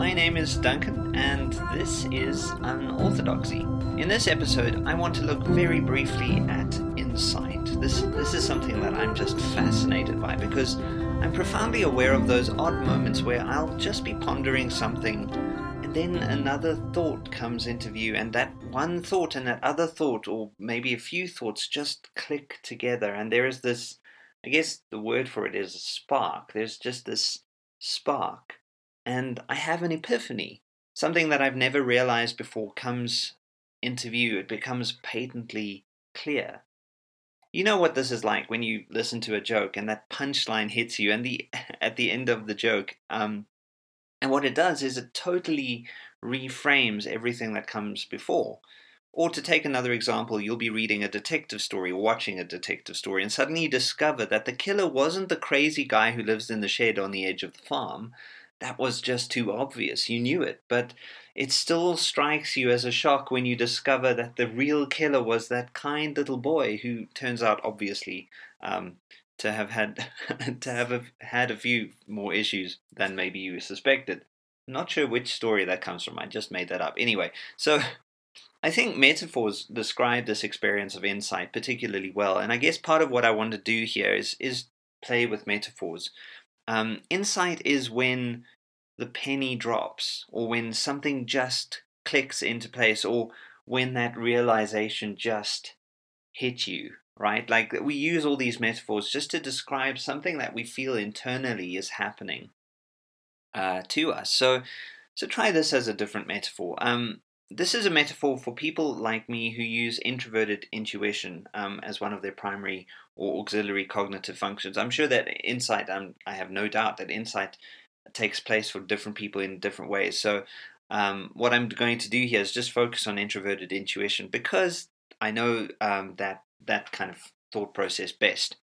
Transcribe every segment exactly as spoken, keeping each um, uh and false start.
My name is Duncan, and this is Unorthodoxy. In this episode, I want to look very briefly at insight. This, this is something that I'm just fascinated by, because I'm profoundly aware of those odd moments where I'll just be pondering something, and then another thought comes into view, and that one thought and that other thought, or maybe a few thoughts, just click together, and there is this, I guess the word for it is spark. There's just this spark. And I have an epiphany. Something that I've never realized before comes into view. It becomes patently clear. You know what this is like when you listen to a joke and that punchline hits you and the at the end of the joke. Um, and what it does is it totally reframes everything that comes before. Or to take another example, you'll be reading a detective story, or watching a detective story, and suddenly you discover that the killer wasn't the crazy guy who lives in the shed on the edge of the farm. That was just too obvious. You knew it, but it still strikes you as a shock when you discover that the real killer was that kind little boy who turns out, obviously, um, to have had to have a, had a few more issues than maybe you suspected. Not sure which story that comes from. I just made that up. Anyway, so I think metaphors describe this experience of insight particularly well, and I guess part of what I want to do here is is play with metaphors. Um, insight is when the penny drops, or when something just clicks into place, or when that realization just hit you, right? Like, we use all these metaphors just to describe something that we feel internally is happening uh, to us. So, so try this as a different metaphor. Um, this is a metaphor for people like me who use introverted intuition um, as one of their primary or auxiliary cognitive functions. I'm sure that insight, um, I have no doubt that insight takes place for different people in different ways. So um, what I'm going to do here is just focus on introverted intuition, because I know um, that that kind of thought process best.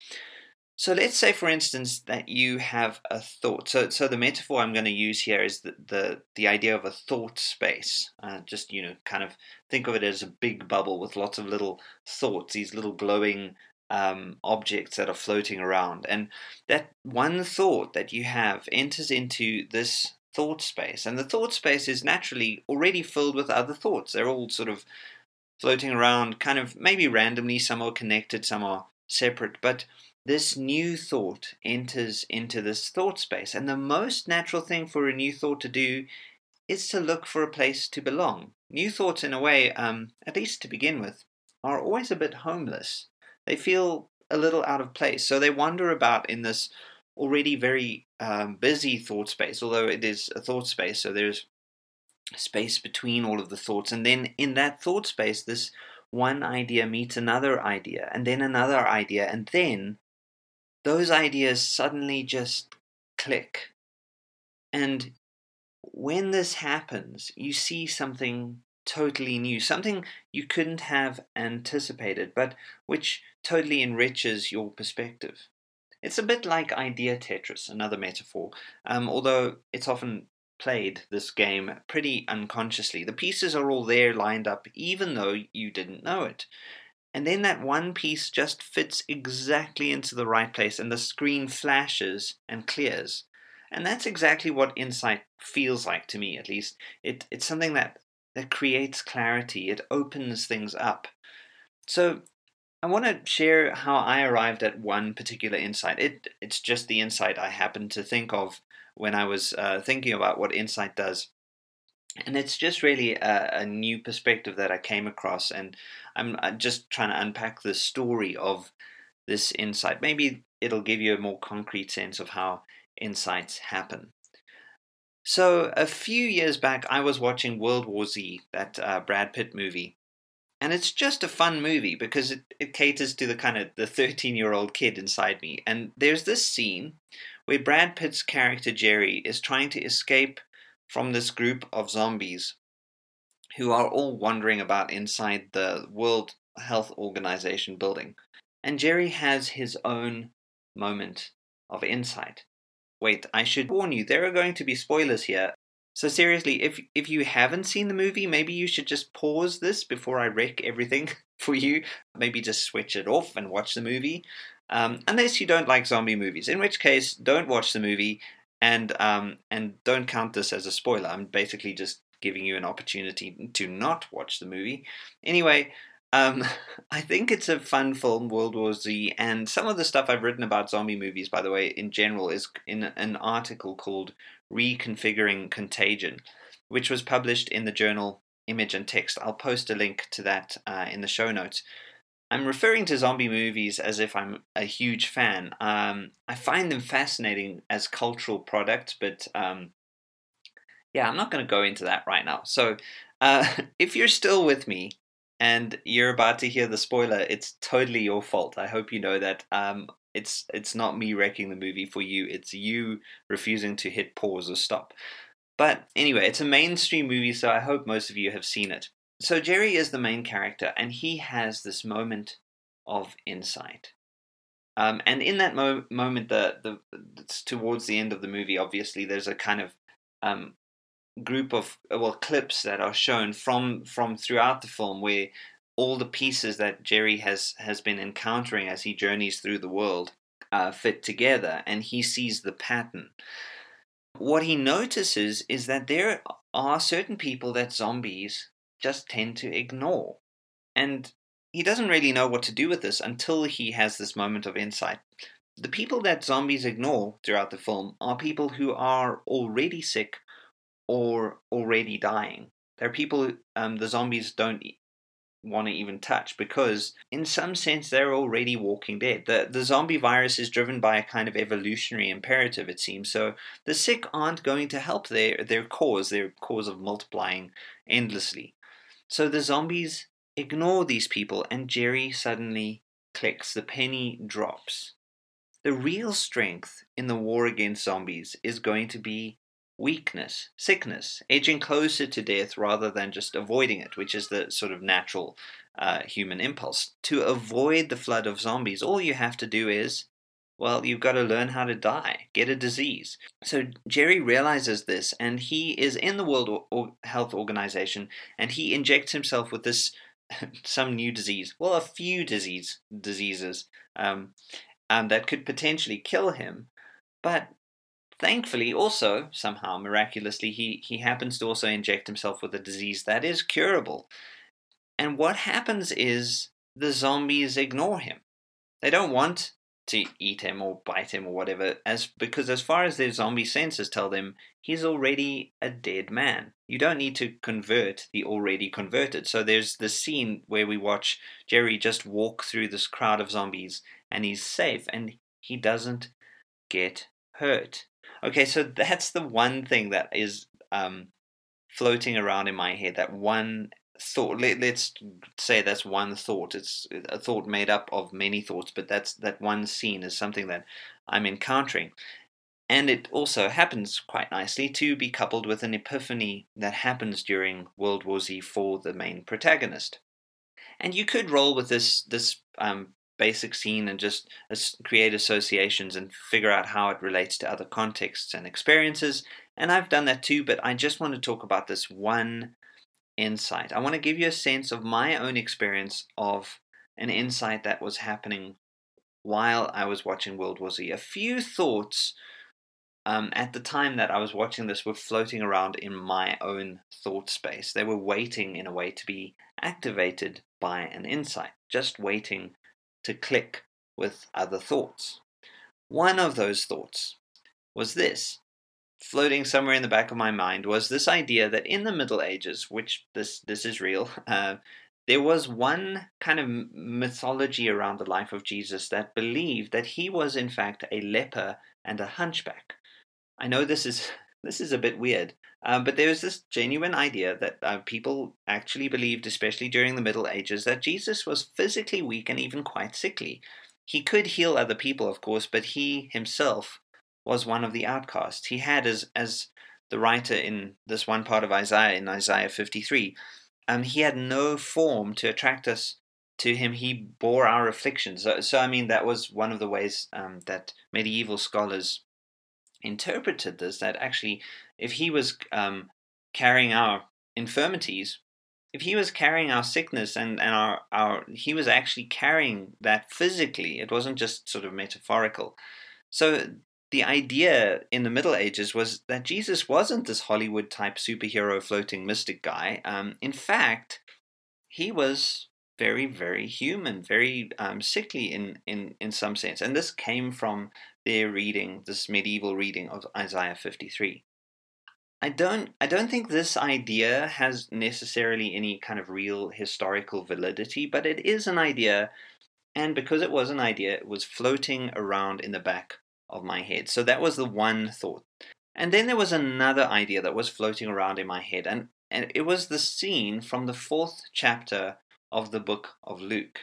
So let's say, for instance, that you have a thought. So so the metaphor I'm going to use here is the the, the idea of a thought space. Uh, just, you know, kind of think of it as a big bubble with lots of little thoughts, these little glowing um, objects that are floating around. And that one thought that you have enters into this thought space. And the thought space is naturally already filled with other thoughts. They're all sort of floating around, kind of maybe randomly. Some are connected, some are separate. But this new thought enters into this thought space, and the most natural thing for a new thought to do is to look for a place to belong. New thoughts, in a way, um, at least to begin with, are always a bit homeless. They feel a little out of place, so they wander about in this already very um, busy thought space, although it is a thought space, so there's space between all of the thoughts. And then in that thought space, this one idea meets another idea, and then another idea, and then those ideas suddenly just click. And when this happens, you see something totally new, something you couldn't have anticipated, but which totally enriches your perspective. It's a bit like idea Tetris, another metaphor, um, although it's often played, this game, pretty unconsciously. The pieces are all there lined up, even though you didn't know it. And then that one piece just fits exactly into the right place, and the screen flashes and clears. And that's exactly what insight feels like to me, at least. It, it's something that, that creates clarity. It opens things up. So I want to share how I arrived at one particular insight. It, it's just the insight I happened to think of when I was uh, thinking about what insight does. And it's just really a, a new perspective that I came across, and I'm just trying to unpack the story of this insight. Maybe it'll give you a more concrete sense of how insights happen. So a few years back, I was watching World War Z, that uh, Brad Pitt movie, and it's just a fun movie because it, it caters to the kind of the thirteen-year-old kid inside me. And there's this scene where Brad Pitt's character Jerry is trying to escape from this group of zombies who are all wandering about inside the World Health Organization building. And Jerry has his own moment of insight. Wait, I should warn you, there are going to be spoilers here. So seriously, if if you haven't seen the movie, maybe you should just pause this before I wreck everything for you. Maybe just switch it off and watch the movie. Um, unless you don't like zombie movies, in which case, don't watch the movie And um, and don't count this as a spoiler. I'm basically just giving you an opportunity to not watch the movie. Anyway, um, I think it's a fun film, World War Z, and some of the stuff I've written about zombie movies, by the way, in general, is in an article called Reconfiguring Contagion, which was published in the journal Image and Text. I'll post a link to that uh, in the show notes. I'm referring to zombie movies as if I'm a huge fan. Um, I find them fascinating as cultural products, but um, yeah, I'm not going to go into that right now. So uh, if you're still with me and you're about to hear the spoiler, it's totally your fault. I hope you know that. Um, it's it's not me wrecking the movie for you. It's you refusing to hit pause or stop. But anyway, it's a mainstream movie, so I hope most of you have seen it. So Jerry is the main character, and he has this moment of insight. Um, and in that mo- moment, the, the it's towards the end of the movie, obviously, there's a kind of um, group of, well, clips that are shown from from throughout the film where all the pieces that Jerry has, has been encountering as he journeys through the world uh, fit together, and he sees the pattern. What he notices is that there are certain people that zombies just tend to ignore. And he doesn't really know what to do with this until he has this moment of insight. The people that zombies ignore throughout the film are people who are already sick or already dying. They're people um, the zombies don't e- want to even touch because in some sense they're already walking dead. The, the zombie virus is driven by a kind of evolutionary imperative, it seems. So the sick aren't going to help their, their cause, their cause of multiplying endlessly. So the zombies ignore these people, and Jerry suddenly clicks. The penny drops. The real strength in the war against zombies is going to be weakness, sickness, edging closer to death rather than just avoiding it, which is the sort of natural uh, human impulse. To avoid the flood of zombies, all you have to do is, well, you've got to learn how to die, get a disease. So Jerry realizes this, and he is in the World Health Organization, and he injects himself with this, some new disease, well, a few disease diseases um, um, that could potentially kill him. But thankfully, also, somehow, miraculously, he, he happens to also inject himself with a disease that is curable. And what happens is the zombies ignore him. They don't want to eat him or bite him or whatever, as because as far as their zombie senses tell them, he's already a dead man. You don't need to convert the already converted. So there's the scene where we watch Jerry just walk through this crowd of zombies, and he's safe, and he doesn't get hurt. Okay, so that's the one thing that is um, floating around in my head, that one thought. Let's say that's one thought. It's a thought made up of many thoughts, but that's that one scene is something that I'm encountering. And it also happens quite nicely to be coupled with an epiphany that happens during World War Z for the main protagonist. And you could roll with this this um, basic scene and just create associations and figure out how it relates to other contexts and experiences. And I've done that too, but I just want to talk about this one insight. I want to give you a sense of my own experience of an insight that was happening while I was watching World War Z. A few thoughts um, at the time that I was watching this were floating around in my own thought space. They were waiting in a way to be activated by an insight, just waiting to click with other thoughts. One of those thoughts was this. Floating somewhere in the back of my mind was this idea that in the Middle Ages, which this this is real, uh, there was one kind of mythology around the life of Jesus that believed that he was in fact a leper and a hunchback. I know this is this is a bit weird, uh, but there was this genuine idea that uh, people actually believed, especially during the Middle Ages, that Jesus was physically weak and even quite sickly. He could heal other people, of course, but he himself was one of the outcasts. He had, as as the writer in this one part of Isaiah, in Isaiah fifty-three, um, he had no form to attract us to him. He bore our afflictions. So, so I mean, that was one of the ways um, that medieval scholars interpreted this, that actually, if he was um, carrying our infirmities, if he was carrying our sickness and, and our, our, he was actually carrying that physically. It wasn't just sort of metaphorical. So The idea in the Middle Ages was that Jesus wasn't this Hollywood-type superhero floating mystic guy. Um, in fact, he was very, very human, very um, sickly in, in, in some sense. And this came from their reading, this medieval reading of Isaiah fifty-three. I don't, I don't think this idea has necessarily any kind of real historical validity, but it is an idea. And because it was an idea, it was floating around in the back of my head. So that was the one thought. And then there was another idea that was floating around in my head. And, and it was the scene from the fourth chapter of the book of Luke.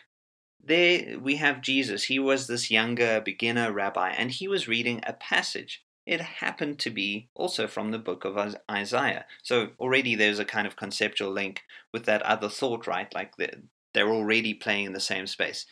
There we have Jesus. He was this younger beginner rabbi, and he was reading a passage. It happened to be also from the book of Isaiah. So already there's a kind of conceptual link with that other thought, right? Like they're already playing in the same space.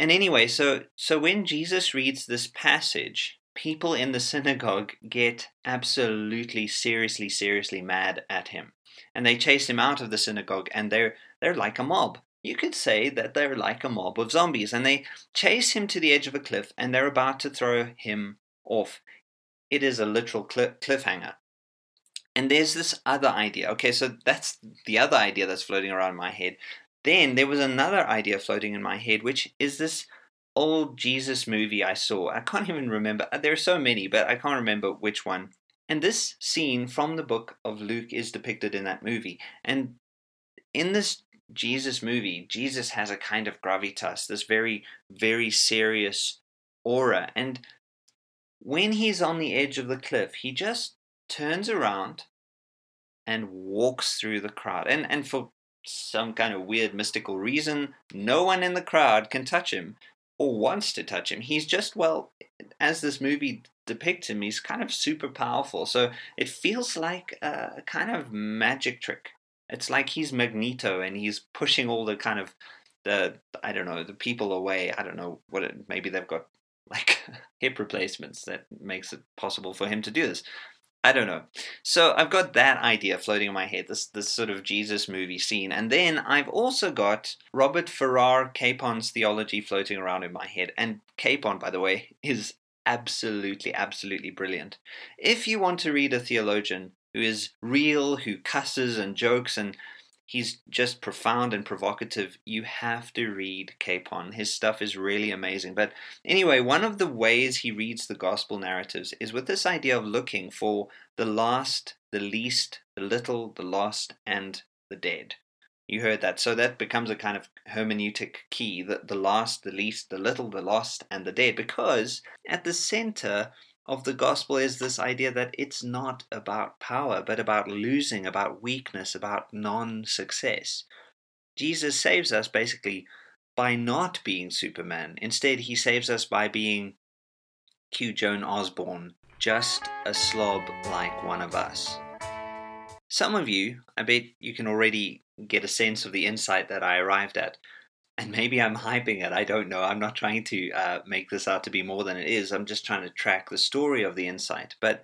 And anyway, so so when Jesus reads this passage, people in the synagogue get absolutely, seriously, seriously mad at him. And they chase him out of the synagogue, and they're, they're like a mob. You could say that they're like a mob of zombies. And they chase him to the edge of a cliff, and they're about to throw him off. It is a literal cl- cliffhanger. And there's this other idea. Okay, so that's the other idea that's floating around in my head. Then there was another idea floating in my head, which is this old Jesus movie I saw. I can't even remember. There are so many, but I can't remember which one. And this scene from the book of Luke is depicted in that movie. And in this Jesus movie, Jesus has a kind of gravitas, this very, very serious aura. And when he's on the edge of the cliff, he just turns around and walks through the crowd. And, and for some kind of weird mystical reason, no one in the crowd can touch him or wants to touch him. He's just, well, as this movie depicts him, he's kind of super powerful. So it feels like a kind of magic trick. It's like he's Magneto and he's pushing all the kind of, the I don't know, the people away. I don't know what it, maybe they've got like hip replacements that makes it possible for him to do this. I don't know. So I've got that idea floating in my head, this this sort of Jesus movie scene. And then I've also got Robert Farrar Capon's theology floating around in my head. And Capon, by the way, is absolutely, absolutely brilliant. If you want to read a theologian who is real, who cusses and jokes, and he's just profound and provocative, you have to read Capon. His stuff is really amazing. But anyway, one of the ways he reads the gospel narratives is with this idea of looking for the last, the least, the little, the lost, and the dead. You heard that. So that becomes a kind of hermeneutic key, the, the last, the least, the little, the lost, and the dead, because at the center of the gospel is this idea that it's not about power, but about losing, about weakness, about non-success. Jesus saves us basically by not being Superman. Instead, he saves us by being, cue Joan Osborne, just a slob like one of us. Some of you, I bet you can already get a sense of the insight that I arrived at. And maybe I'm hyping it, I don't know. I'm not trying to uh, make this out to be more than it is. I'm just trying to track the story of the insight. But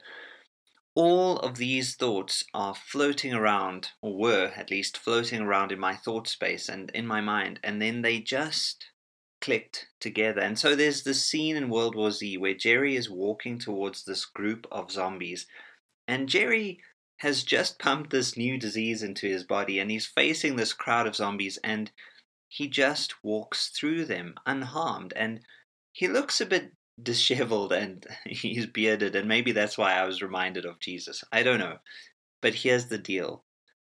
all of these thoughts are floating around, or were at least floating around in my thought space and in my mind. And then they just clicked together. And so there's this scene in World War Z where Jerry is walking towards this group of zombies. And Jerry has just pumped this new disease into his body. And he's facing this crowd of zombies and he just walks through them unharmed, and he looks a bit disheveled and he's bearded, and maybe that's why I was reminded of Jesus. I don't know. But here's the deal.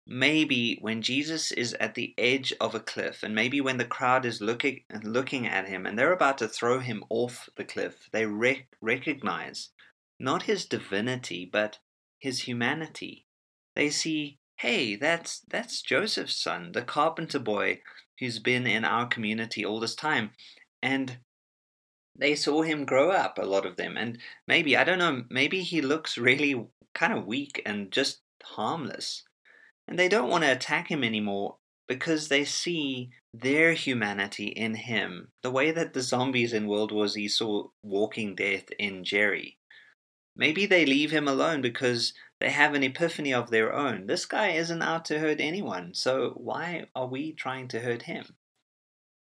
Maybe when Jesus is at the edge of a cliff, and maybe when the crowd is looking looking at him and they're about to throw him off the cliff, they rec- recognize not his divinity, but his humanity. They see, hey, that's that's Joseph's son, the carpenter boy who's been in our community all this time. And they saw him grow up, a lot of them. And maybe, I don't know, maybe he looks really kind of weak and just harmless. And they don't want to attack him anymore because they see their humanity in him, the way that the zombies in World War Z saw walking death in Jerry. Maybe they leave him alone because they have an epiphany of their own. This guy isn't out to hurt anyone, so why are we trying to hurt him?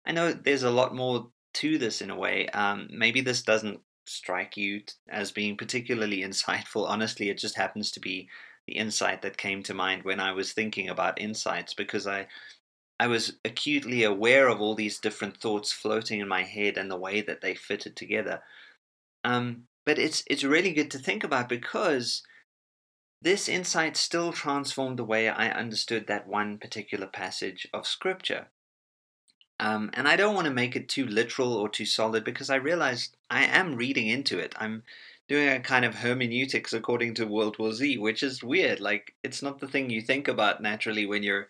I know there's a lot more to this in a way. Um, maybe this doesn't strike you as being particularly insightful. Honestly, it just happens to be the insight that came to mind when I was thinking about insights, because I I was acutely aware of all these different thoughts floating in my head and the way that they fitted together. Um, but it's it's really good to think about, because this insight still transformed the way I understood that one particular passage of Scripture. Um, and I don't want to make it too literal or too solid, because I realized I am reading into it. I'm doing a kind of hermeneutics according to World War Z, which is weird. Like, it's not the thing you think about naturally when you're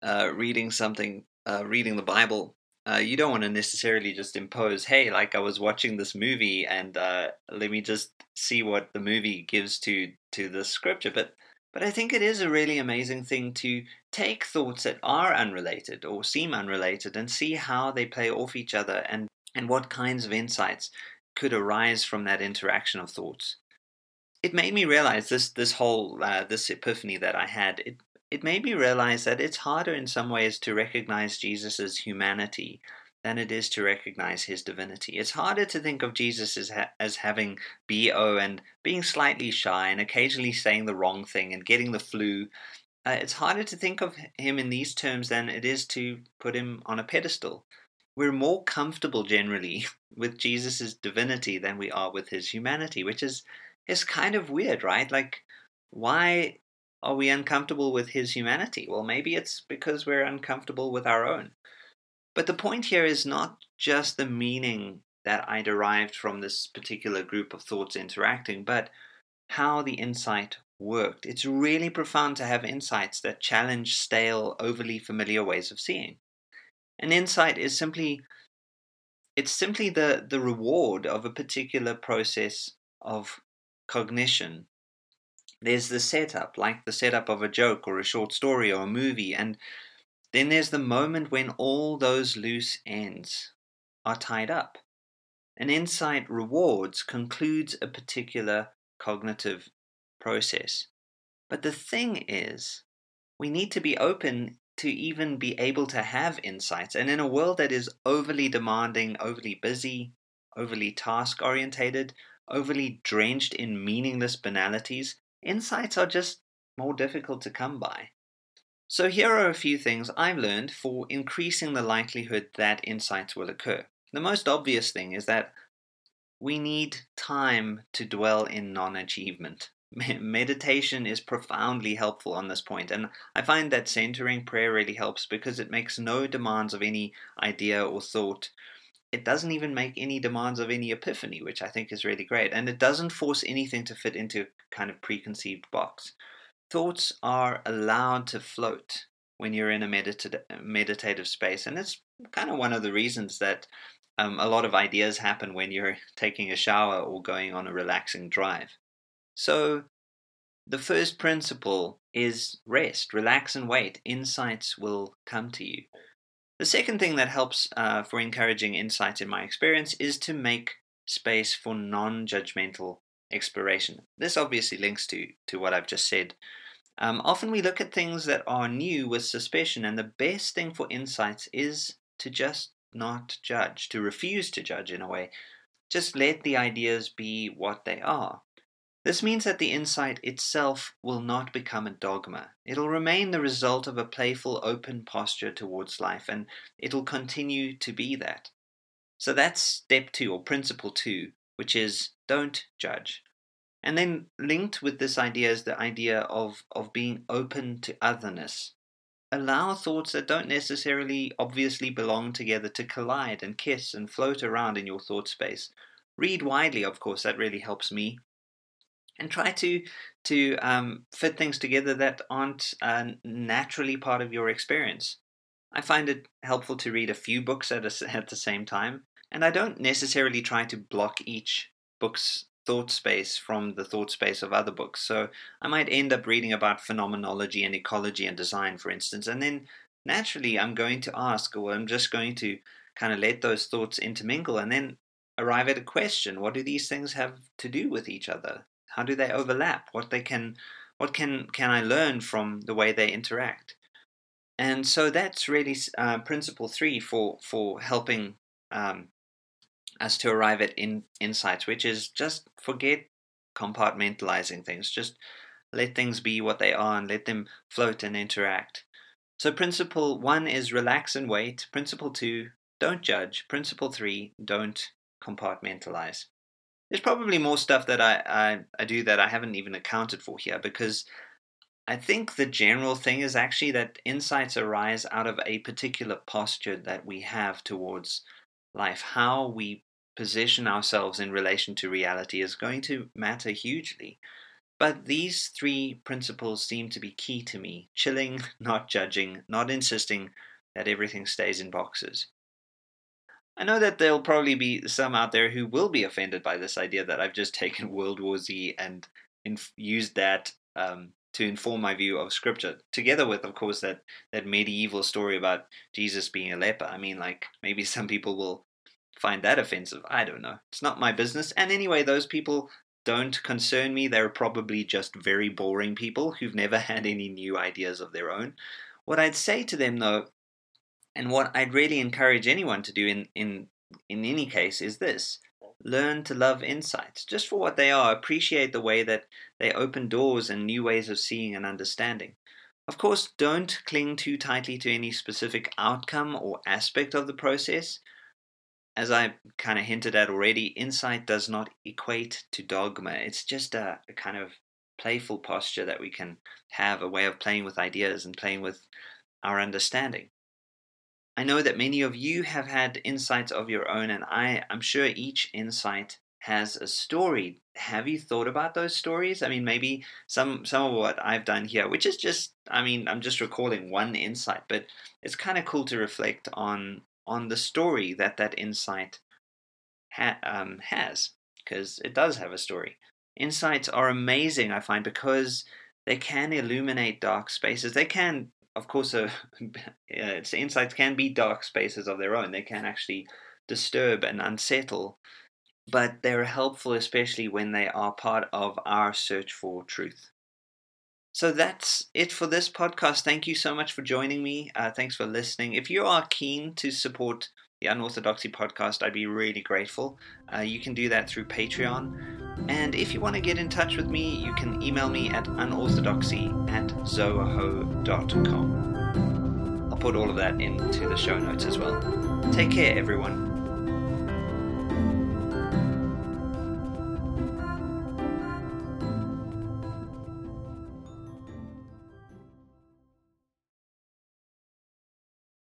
uh, reading something, uh, reading the Bible. Uh, you don't want to necessarily just impose, hey, like I was watching this movie and uh, let me just see what the movie gives to, to the Scripture. But But I think it is a really amazing thing to take thoughts that are unrelated or seem unrelated and see how they play off each other, and, and what kinds of insights could arise from that interaction of thoughts. It made me realize this this whole, uh, this epiphany that I had, it, it made me realize that it's harder in some ways to recognize Jesus's humanity than it is to recognize his divinity. It's harder to think of Jesus as, ha- as having B O and being slightly shy and occasionally saying the wrong thing and getting the flu. Uh, it's harder to think of him in these terms than it is to put him on a pedestal. We're more comfortable generally with Jesus's divinity than we are with his humanity, which is, is kind of weird, right? Like, why are we uncomfortable with his humanity? Well, maybe it's because we're uncomfortable with our own. But the point here is not just the meaning that I derived from this particular group of thoughts interacting, but how the insight worked. It's really profound to have insights that challenge stale, overly familiar ways of seeing. An insight is simply, it's simply the, the reward of a particular process of cognition. There's the setup, like the setup of a joke or a short story or a movie, and then there's the moment when all those loose ends are tied up. An insight rewards, concludes a particular cognitive process. But the thing is, we need to be open to even be able to have insights. And in a world that is overly demanding, overly busy, overly task-orientated, overly drenched in meaningless banalities, insights are just more difficult to come by. So here are a few things I've learned for increasing the likelihood that insights will occur. The most obvious thing is that we need time to dwell in non-achievement. Meditation is profoundly helpful on this point, and I find that centering prayer really helps because it makes no demands of any idea or thought. It doesn't even make any demands of any epiphany, which I think is really great, and it doesn't force anything to fit into a kind of preconceived box. Thoughts are allowed to float when you're in a medita- meditative space. And it's kind of one of the reasons that um, a lot of ideas happen when you're taking a shower or going on a relaxing drive. So the first principle is rest, relax and wait. Insights will come to you. The second thing that helps uh, for encouraging insights in my experience is to make space for non-judgmental exploration. This obviously links to, to what I've just said. Um, often we look at things that are new with suspicion, and the best thing for insights is to just not judge, to refuse to judge in a way. Just let the ideas be what they are. This means that the insight itself will not become a dogma. It'll remain the result of a playful, open posture towards life, and it'll continue to be that. So that's step two, or principle two, which is don't judge. And then linked with this idea is the idea of, of being open to otherness. Allow thoughts that don't necessarily obviously belong together to collide and kiss and float around in your thought space. Read widely, of course, that really helps me. And try to to um, fit things together that aren't uh, naturally part of your experience. I find it helpful to read a few books at, a, at the same time. And I don't necessarily try to block each book's thought space from the thought space of other books. So I might end up reading about phenomenology and ecology and design, for instance, and then naturally I'm going to ask, or I'm just going to kind of let those thoughts intermingle and then arrive at a question. What do these things have to do with each other? How do they overlap? What they can, what can, can I learn from the way they interact? And so that's really uh, principle three for, for helping um, as to arrive at in, insights, which is just forget compartmentalizing things. Just let things be what they are and let them float and interact. So principle one is relax and wait. Principle two, don't judge. Principle three, don't compartmentalize. There's probably more stuff that I, I, I do that I haven't even accounted for here, because I think the general thing is actually that insights arise out of a particular posture that we have towards life. How we position ourselves in relation to reality is going to matter hugely. But these three principles seem to be key to me: chilling, not judging, not insisting that everything stays in boxes. I know that there'll probably be some out there who will be offended by this idea that I've just taken World War Z and inf- used that um, to inform my view of Scripture, together with, of course, that, that medieval story about Jesus being a leper. I mean, like, maybe some people will find that offensive. I don't know. It's not my business. And anyway, those people don't concern me. They're probably just very boring people who've never had any new ideas of their own. What I'd say to them, though, and what I'd really encourage anyone to do in, in in any case is this: learn to love insights just for what they are. Appreciate the way that they open doors and new ways of seeing and understanding. Of course, don't cling too tightly to any specific outcome or aspect of the process. As I kind of hinted at already, insight does not equate to dogma. It's just a, a kind of playful posture that we can have, a way of playing with ideas and playing with our understanding. I know that many of you have had insights of your own, and I, I'm sure each insight has a story. Have you thought about those stories? I mean, maybe some some of what I've done here, which is just, I mean, I'm just recalling one insight, but it's kind of cool to reflect on on the story that that insight ha- um, has, because it does have a story. Insights are amazing, I find, because they can illuminate dark spaces. They can... Of course, uh, uh, insights can be dark spaces of their own. They can actually disturb and unsettle, but they're helpful, especially when they are part of our search for truth. So that's it for this podcast. Thank you so much for joining me. Uh, thanks for listening. If you are keen to support the Unorthodoxy podcast, I'd be really grateful. Uh, you can do that through Patreon. And if you want to get in touch with me, you can email me at unorthodoxy at zoho dot com. I'll put all of that into the show notes as well. Take care, everyone.